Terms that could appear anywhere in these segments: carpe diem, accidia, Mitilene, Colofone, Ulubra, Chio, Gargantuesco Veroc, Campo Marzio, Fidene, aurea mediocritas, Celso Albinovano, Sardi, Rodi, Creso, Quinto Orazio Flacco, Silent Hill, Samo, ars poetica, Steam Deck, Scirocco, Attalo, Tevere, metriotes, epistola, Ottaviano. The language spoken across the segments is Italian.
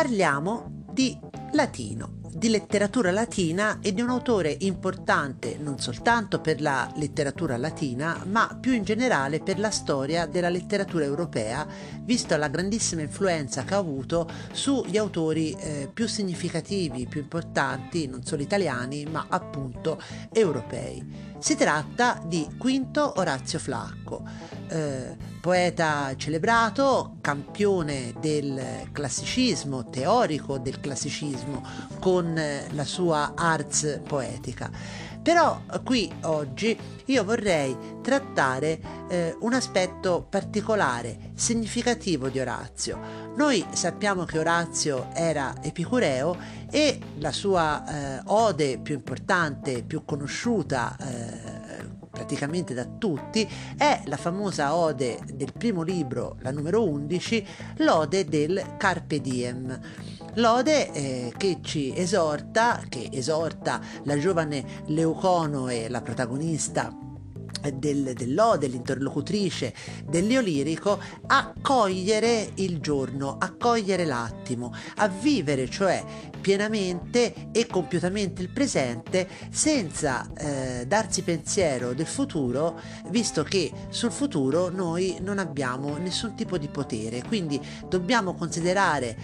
parliamo di latino, di letteratura latina e di un autore importante non soltanto per la letteratura latina, ma più in generale per la storia della letteratura europea, visto la grandissima influenza che ha avuto sugli autori più significativi, più importanti, non solo italiani, ma appunto europei. Si tratta di Quinto Orazio Flacco, poeta celebrato, campione del classicismo, teorico del classicismo, con la sua ars poetica. Però qui oggi io vorrei trattare un aspetto particolare, significativo di Orazio. Noi sappiamo che Orazio era epicureo e la sua ode più importante, più conosciuta praticamente da tutti, è la famosa ode del primo libro, la numero 11, l'ode del Carpe Diem. L'ode che ci esorta, che esorta la giovane Leucone, la protagonista dell'ode, l'interlocutrice dell'io lirico, a cogliere il giorno, a cogliere l'attimo, a vivere cioè pienamente e compiutamente il presente, senza darsi pensiero del futuro, visto che sul futuro noi non abbiamo nessun tipo di potere. Quindi dobbiamo considerare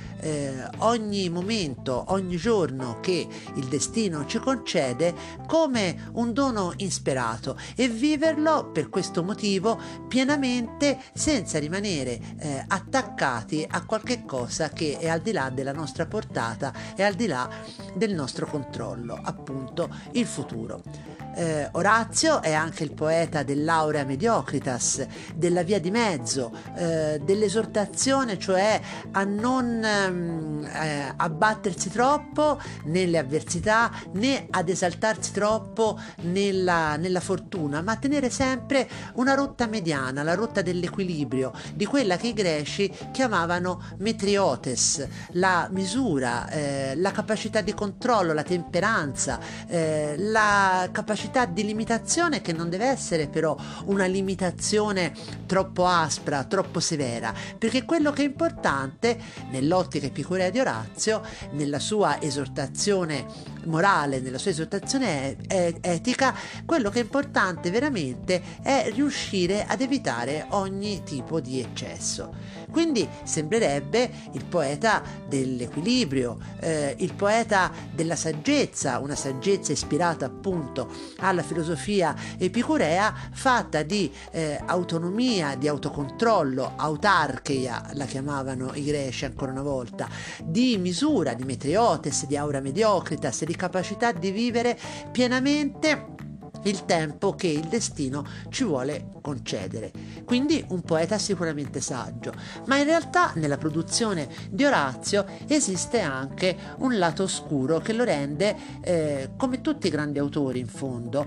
ogni momento, ogni giorno che il destino ci concede come un dono insperato e viverlo per questo motivo pienamente, senza rimanere attaccati a qualche cosa che è al di là della nostra portata e al di là del nostro controllo, appunto il futuro. Orazio è anche il poeta dell'aurea mediocritas, della via di mezzo, dell'esortazione cioè a non abbattersi troppo nelle avversità, né ad esaltarsi troppo nella fortuna, ma a tenere sempre una rotta mediana, la rotta dell'equilibrio, di quella che i greci chiamavano metriotes, la misura, la capacità di controllo, la temperanza, la capacità di limitazione, che non deve essere però una limitazione troppo aspra, troppo severa, perché quello che è importante nell'ottica epicurea di Orazio, nella sua esortazione morale, nella sua esortazione etica, quello che è importante veramente è riuscire ad evitare ogni tipo di eccesso. Quindi sembrerebbe il poeta dell'equilibrio, il poeta della saggezza, una saggezza ispirata appunto alla filosofia epicurea, fatta di autonomia, di autocontrollo, autarchia la chiamavano i greci ancora una volta, di misura, di metriotes, di aura mediocritas, di capacità di vivere pienamente il tempo che il destino ci vuole concedere. Quindi un poeta sicuramente saggio, ma in realtà nella produzione di Orazio esiste anche un lato oscuro che lo rende, come tutti i grandi autori in fondo,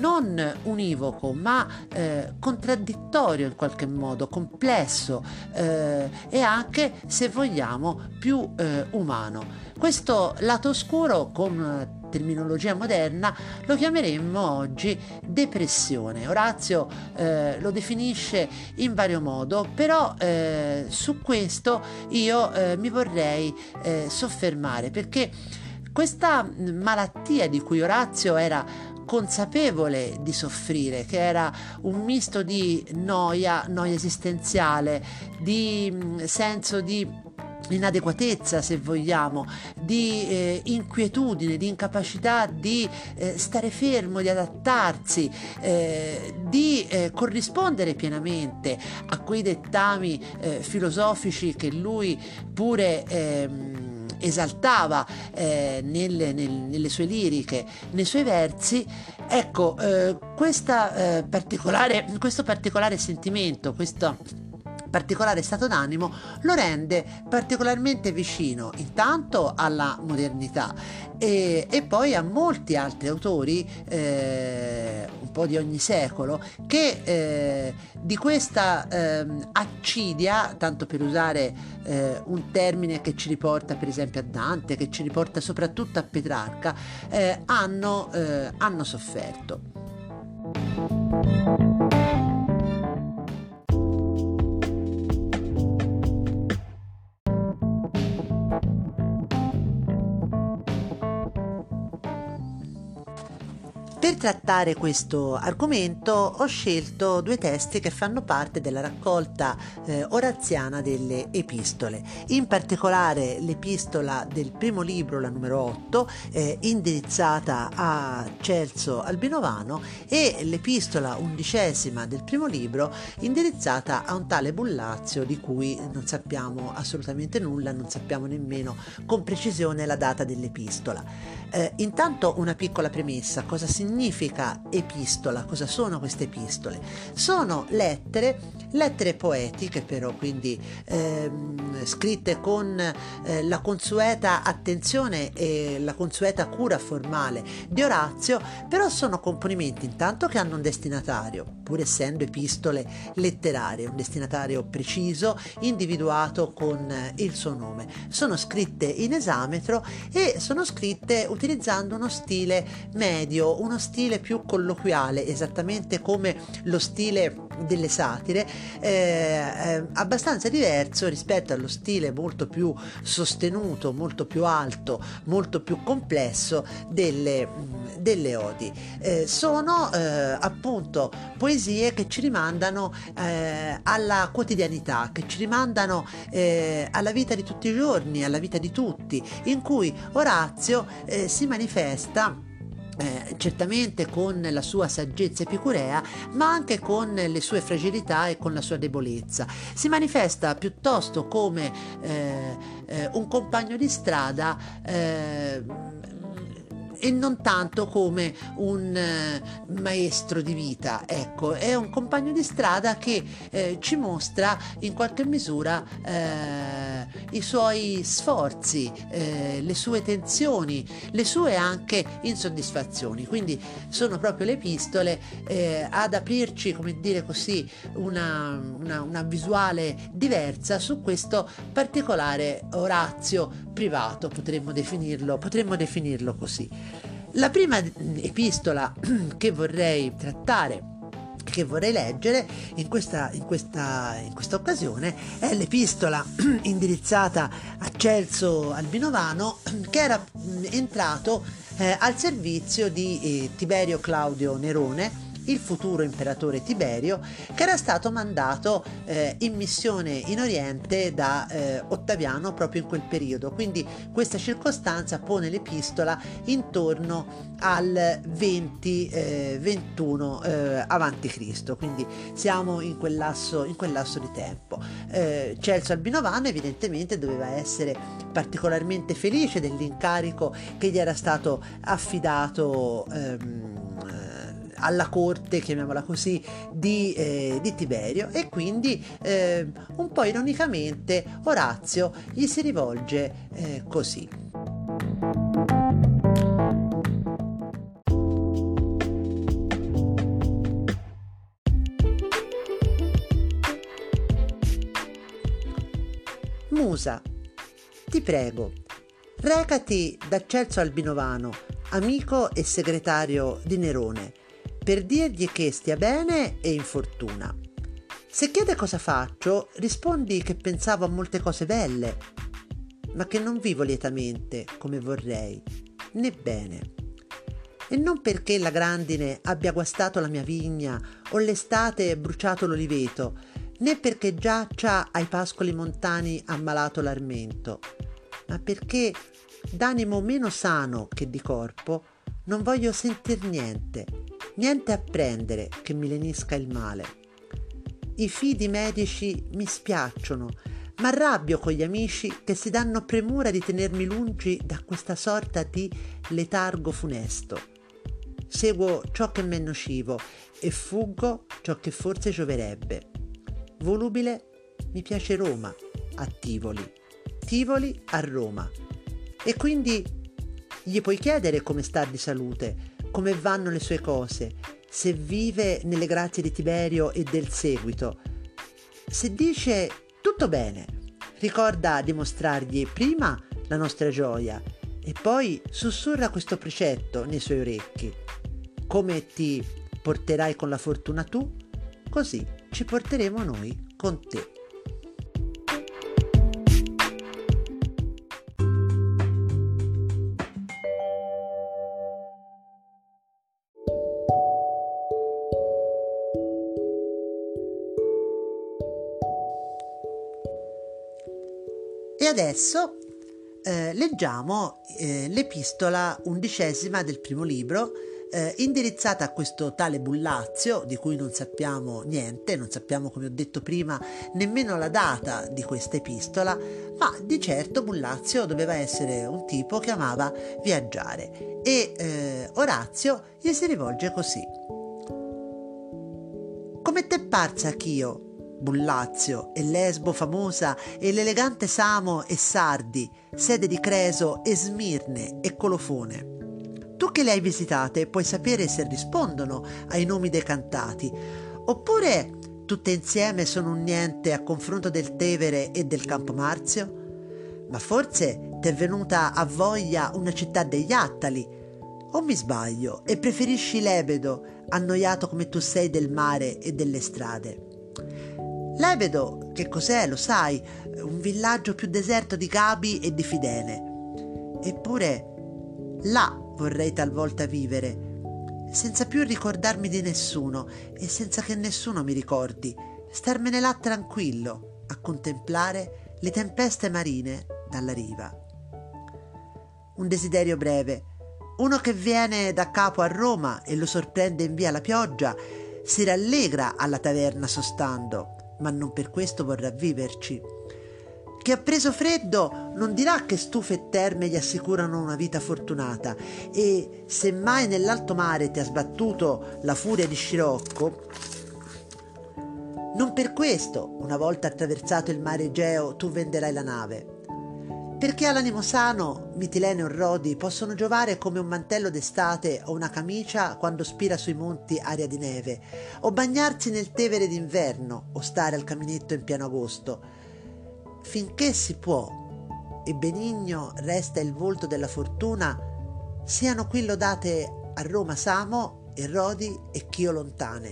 non univoco, ma contraddittorio in qualche modo, complesso e anche, se vogliamo, più umano. Questo lato oscuro, con terminologia moderna, lo chiameremmo oggi depressione. Orazio lo definisce in vario modo, però su questo io mi vorrei soffermare, perché questa malattia di cui Orazio era consapevole di soffrire, che era un misto di noia esistenziale, di senso di inadeguatezza, se vogliamo, di inquietudine, di incapacità di stare fermo, di adattarsi, di corrispondere pienamente a quei dettami filosofici che lui pure esaltava nelle sue liriche, nei suoi versi. Ecco, questo particolare sentimento, questo particolare stato d'animo lo rende particolarmente vicino intanto alla modernità e poi a molti altri autori un po' di ogni secolo che di questa accidia, tanto per usare un termine che ci riporta per esempio a Dante, che ci riporta soprattutto a Petrarca, hanno sofferto. Per trattare questo argomento ho scelto due testi che fanno parte della raccolta oraziana delle epistole, in particolare l'epistola del primo libro, la numero 8, indirizzata a Celso Albinovano, e l'epistola undicesima del primo libro indirizzata a un tale Bullazio di cui non sappiamo assolutamente nulla, non sappiamo nemmeno con precisione la data dell'epistola. Intanto una piccola premessa: cosa significa epistola? Cosa sono queste epistole? Sono lettere poetiche, però, quindi scritte con la consueta attenzione e la consueta cura formale di Orazio, però sono componimenti intanto che hanno un destinatario, pur essendo epistole letterarie, un destinatario preciso, individuato con il suo nome. Sono scritte in esametro e sono scritte utilizzando uno stile medio, uno stile più colloquiale, esattamente come lo stile delle satire, abbastanza diverso rispetto allo stile molto più sostenuto, molto più alto, molto più complesso delle odi. Sono appunto poesie che ci rimandano alla quotidianità, che ci rimandano alla vita di tutti i giorni, alla vita di tutti, in cui Orazio si manifesta certamente con la sua saggezza epicurea, ma anche con le sue fragilità e con la sua debolezza. Si manifesta piuttosto come un compagno di strada e non tanto come un maestro di vita. Ecco, è un compagno di strada che ci mostra in qualche misura i suoi sforzi, le sue tensioni, le sue anche insoddisfazioni. Quindi sono proprio le epistole ad aprirci, come dire così, una visuale diversa su questo particolare Orazio privato, potremmo definirlo così. La prima epistola che vorrei trattare, che vorrei leggere in questa occasione, è l'epistola indirizzata a Celso Albinovano, che era entrato al servizio di Tiberio Claudio Nerone, il futuro imperatore Tiberio, che era stato mandato in missione in Oriente da Ottaviano proprio in quel periodo. Quindi questa circostanza pone l'epistola intorno al 20-21 a.C., quindi siamo in quel lasso di tempo. Celso Albinovano evidentemente doveva essere particolarmente felice dell'incarico che gli era stato affidato alla corte, chiamiamola così, di Tiberio, e quindi un po' ironicamente Orazio gli si rivolge così. Musa, ti prego, recati da Celso Albinovano, amico e segretario di Nerone, per dirgli che stia bene e in fortuna. Se chiede cosa faccio, rispondi che pensavo a molte cose belle, ma che non vivo lietamente come vorrei, né bene. E non perché la grandine abbia guastato la mia vigna o l'estate bruciato l'oliveto, né perché giaccia ai pascoli montani ammalato l'armento, ma perché d'animo meno sano che di corpo non voglio sentir niente apprendere che mi lenisca il male. I fidi medici mi spiacciono, ma arrabbio con gli amici che si danno premura di tenermi lungi da questa sorta di letargo funesto. Seguo ciò che m'è nocivo e fuggo ciò che forse gioverebbe. Volubile mi piace Roma a Tivoli, Tivoli a Roma. E quindi gli puoi chiedere come sta di salute, come vanno le sue cose, se vive nelle grazie di Tiberio e del seguito. Se dice tutto bene, ricorda di mostrargli prima la nostra gioia e poi sussurra questo precetto nei suoi orecchi: come ti porterai con la fortuna tu, così ci porteremo noi con te. E adesso leggiamo l'epistola undicesima del primo libro, indirizzata a questo tale Bullazio, di cui non sappiamo niente, non sappiamo, come ho detto prima, nemmeno la data di questa epistola, ma di certo Bullazio doveva essere un tipo che amava viaggiare, e Orazio gli si rivolge così: «Come t'è parsa Chio, Bullazio, e Lesbo famosa, e l'elegante Samo e Sardi, sede di Creso e Smirne e Colofone? Tu che le hai visitate puoi sapere se rispondono ai nomi decantati, oppure tutte insieme sono un niente a confronto del Tevere e del Campo Marzio? Ma forse ti è venuta a voglia una città degli Attali, o mi sbaglio, e preferisci l'Ebedo, annoiato come tu sei del mare e delle strade? L'Ebedo, che cos'è, lo sai, un villaggio più deserto di Gabi e di Fidene. Eppure là vorrei talvolta vivere, senza più ricordarmi di nessuno e senza che nessuno mi ricordi, starmene là tranquillo a contemplare le tempeste marine dalla riva. Un desiderio breve, uno che viene da capo a Roma e lo sorprende in via la pioggia, si rallegra alla taverna sostando, ma non per questo vorrà viverci. Chi ha preso freddo non dirà che stufe e terme gli assicurano una vita fortunata, e se mai nell'alto mare ti ha sbattuto la furia di Scirocco, non per questo, una volta attraversato il mare Egeo, tu venderai la nave. Perché all'animo sano, Mitilene o Rodi possono giovare come un mantello d'estate o una camicia quando spira sui monti aria di neve, o bagnarsi nel Tevere d'inverno o stare al caminetto in pieno agosto. Finché si può, e benigno resta il volto della fortuna, siano qui lodate a Roma Samo e Rodi e Chio lontane.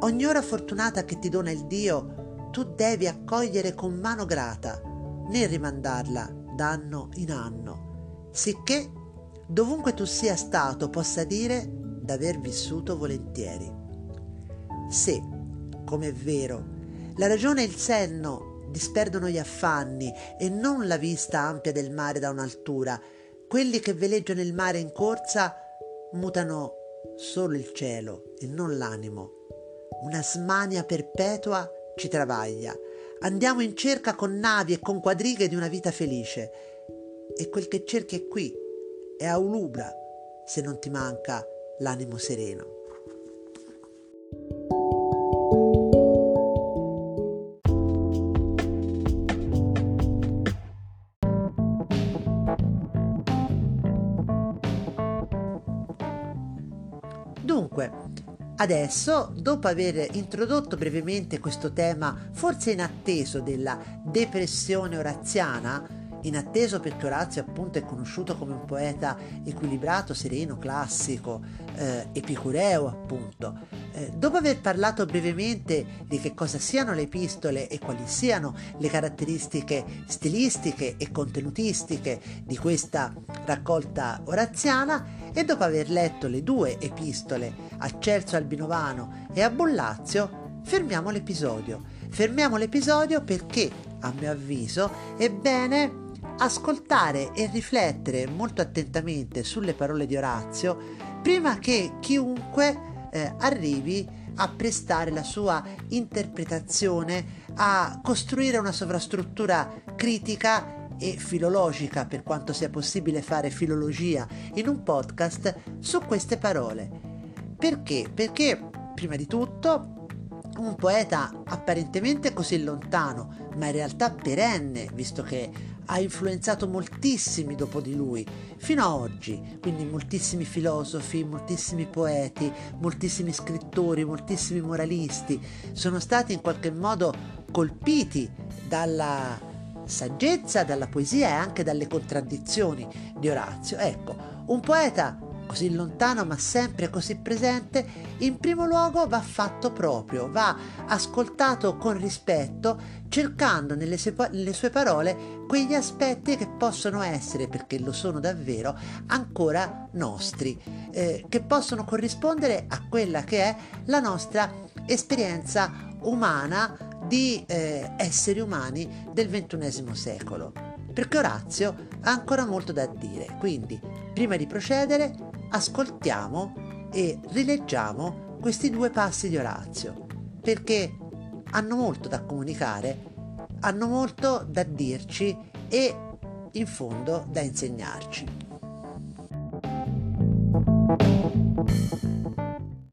Ogni ora fortunata che ti dona il Dio, tu devi accogliere con mano grata, né rimandarla d'anno in anno, sicché, dovunque tu sia stato, possa dire d'aver vissuto volentieri. Se, come è vero, la ragione e il senno disperdono gli affanni e non la vista ampia del mare da un'altura, quelli che veleggiano il mare in corsa mutano solo il cielo e non l'animo. Una smania perpetua ci travaglia, andiamo in cerca con navi e con quadrighe di una vita felice, e quel che cerchi è qui, è a Ulubra, se non ti manca l'animo sereno». Adesso, dopo aver introdotto brevemente questo tema forse inatteso della depressione oraziana, inatteso perché Orazio appunto è conosciuto come un poeta equilibrato, sereno, classico, epicureo appunto, dopo aver parlato brevemente di che cosa siano le epistole e quali siano le caratteristiche stilistiche e contenutistiche di questa raccolta oraziana, e dopo aver letto le due epistole a Celso Albinovano e a Bullazio, fermiamo l'episodio perché, a mio avviso, è bene ascoltare e riflettere molto attentamente sulle parole di Orazio prima che chiunque arrivi a prestare la sua interpretazione, a costruire una sovrastruttura critica e filologica, per quanto sia possibile fare filologia in un podcast, su queste parole. Perché? Perché prima di tutto un poeta apparentemente così lontano, ma in realtà perenne, visto che ha influenzato moltissimi dopo di lui fino a oggi, quindi moltissimi filosofi, moltissimi poeti, moltissimi scrittori, moltissimi moralisti sono stati in qualche modo colpiti dalla saggezza, dalla poesia e anche dalle contraddizioni di Orazio. Ecco, un poeta così lontano ma sempre così presente in primo luogo va fatto proprio, va ascoltato con rispetto, cercando nelle sue parole quegli aspetti che possono essere, perché lo sono davvero, ancora nostri, che possono corrispondere a quella che è la nostra esperienza umana di esseri umani del XXI secolo, perché Orazio ha ancora molto da dire. Quindi, prima di procedere, ascoltiamo e rileggiamo questi due passi di Orazio, perché hanno molto da comunicare, hanno molto da dirci e in fondo da insegnarci.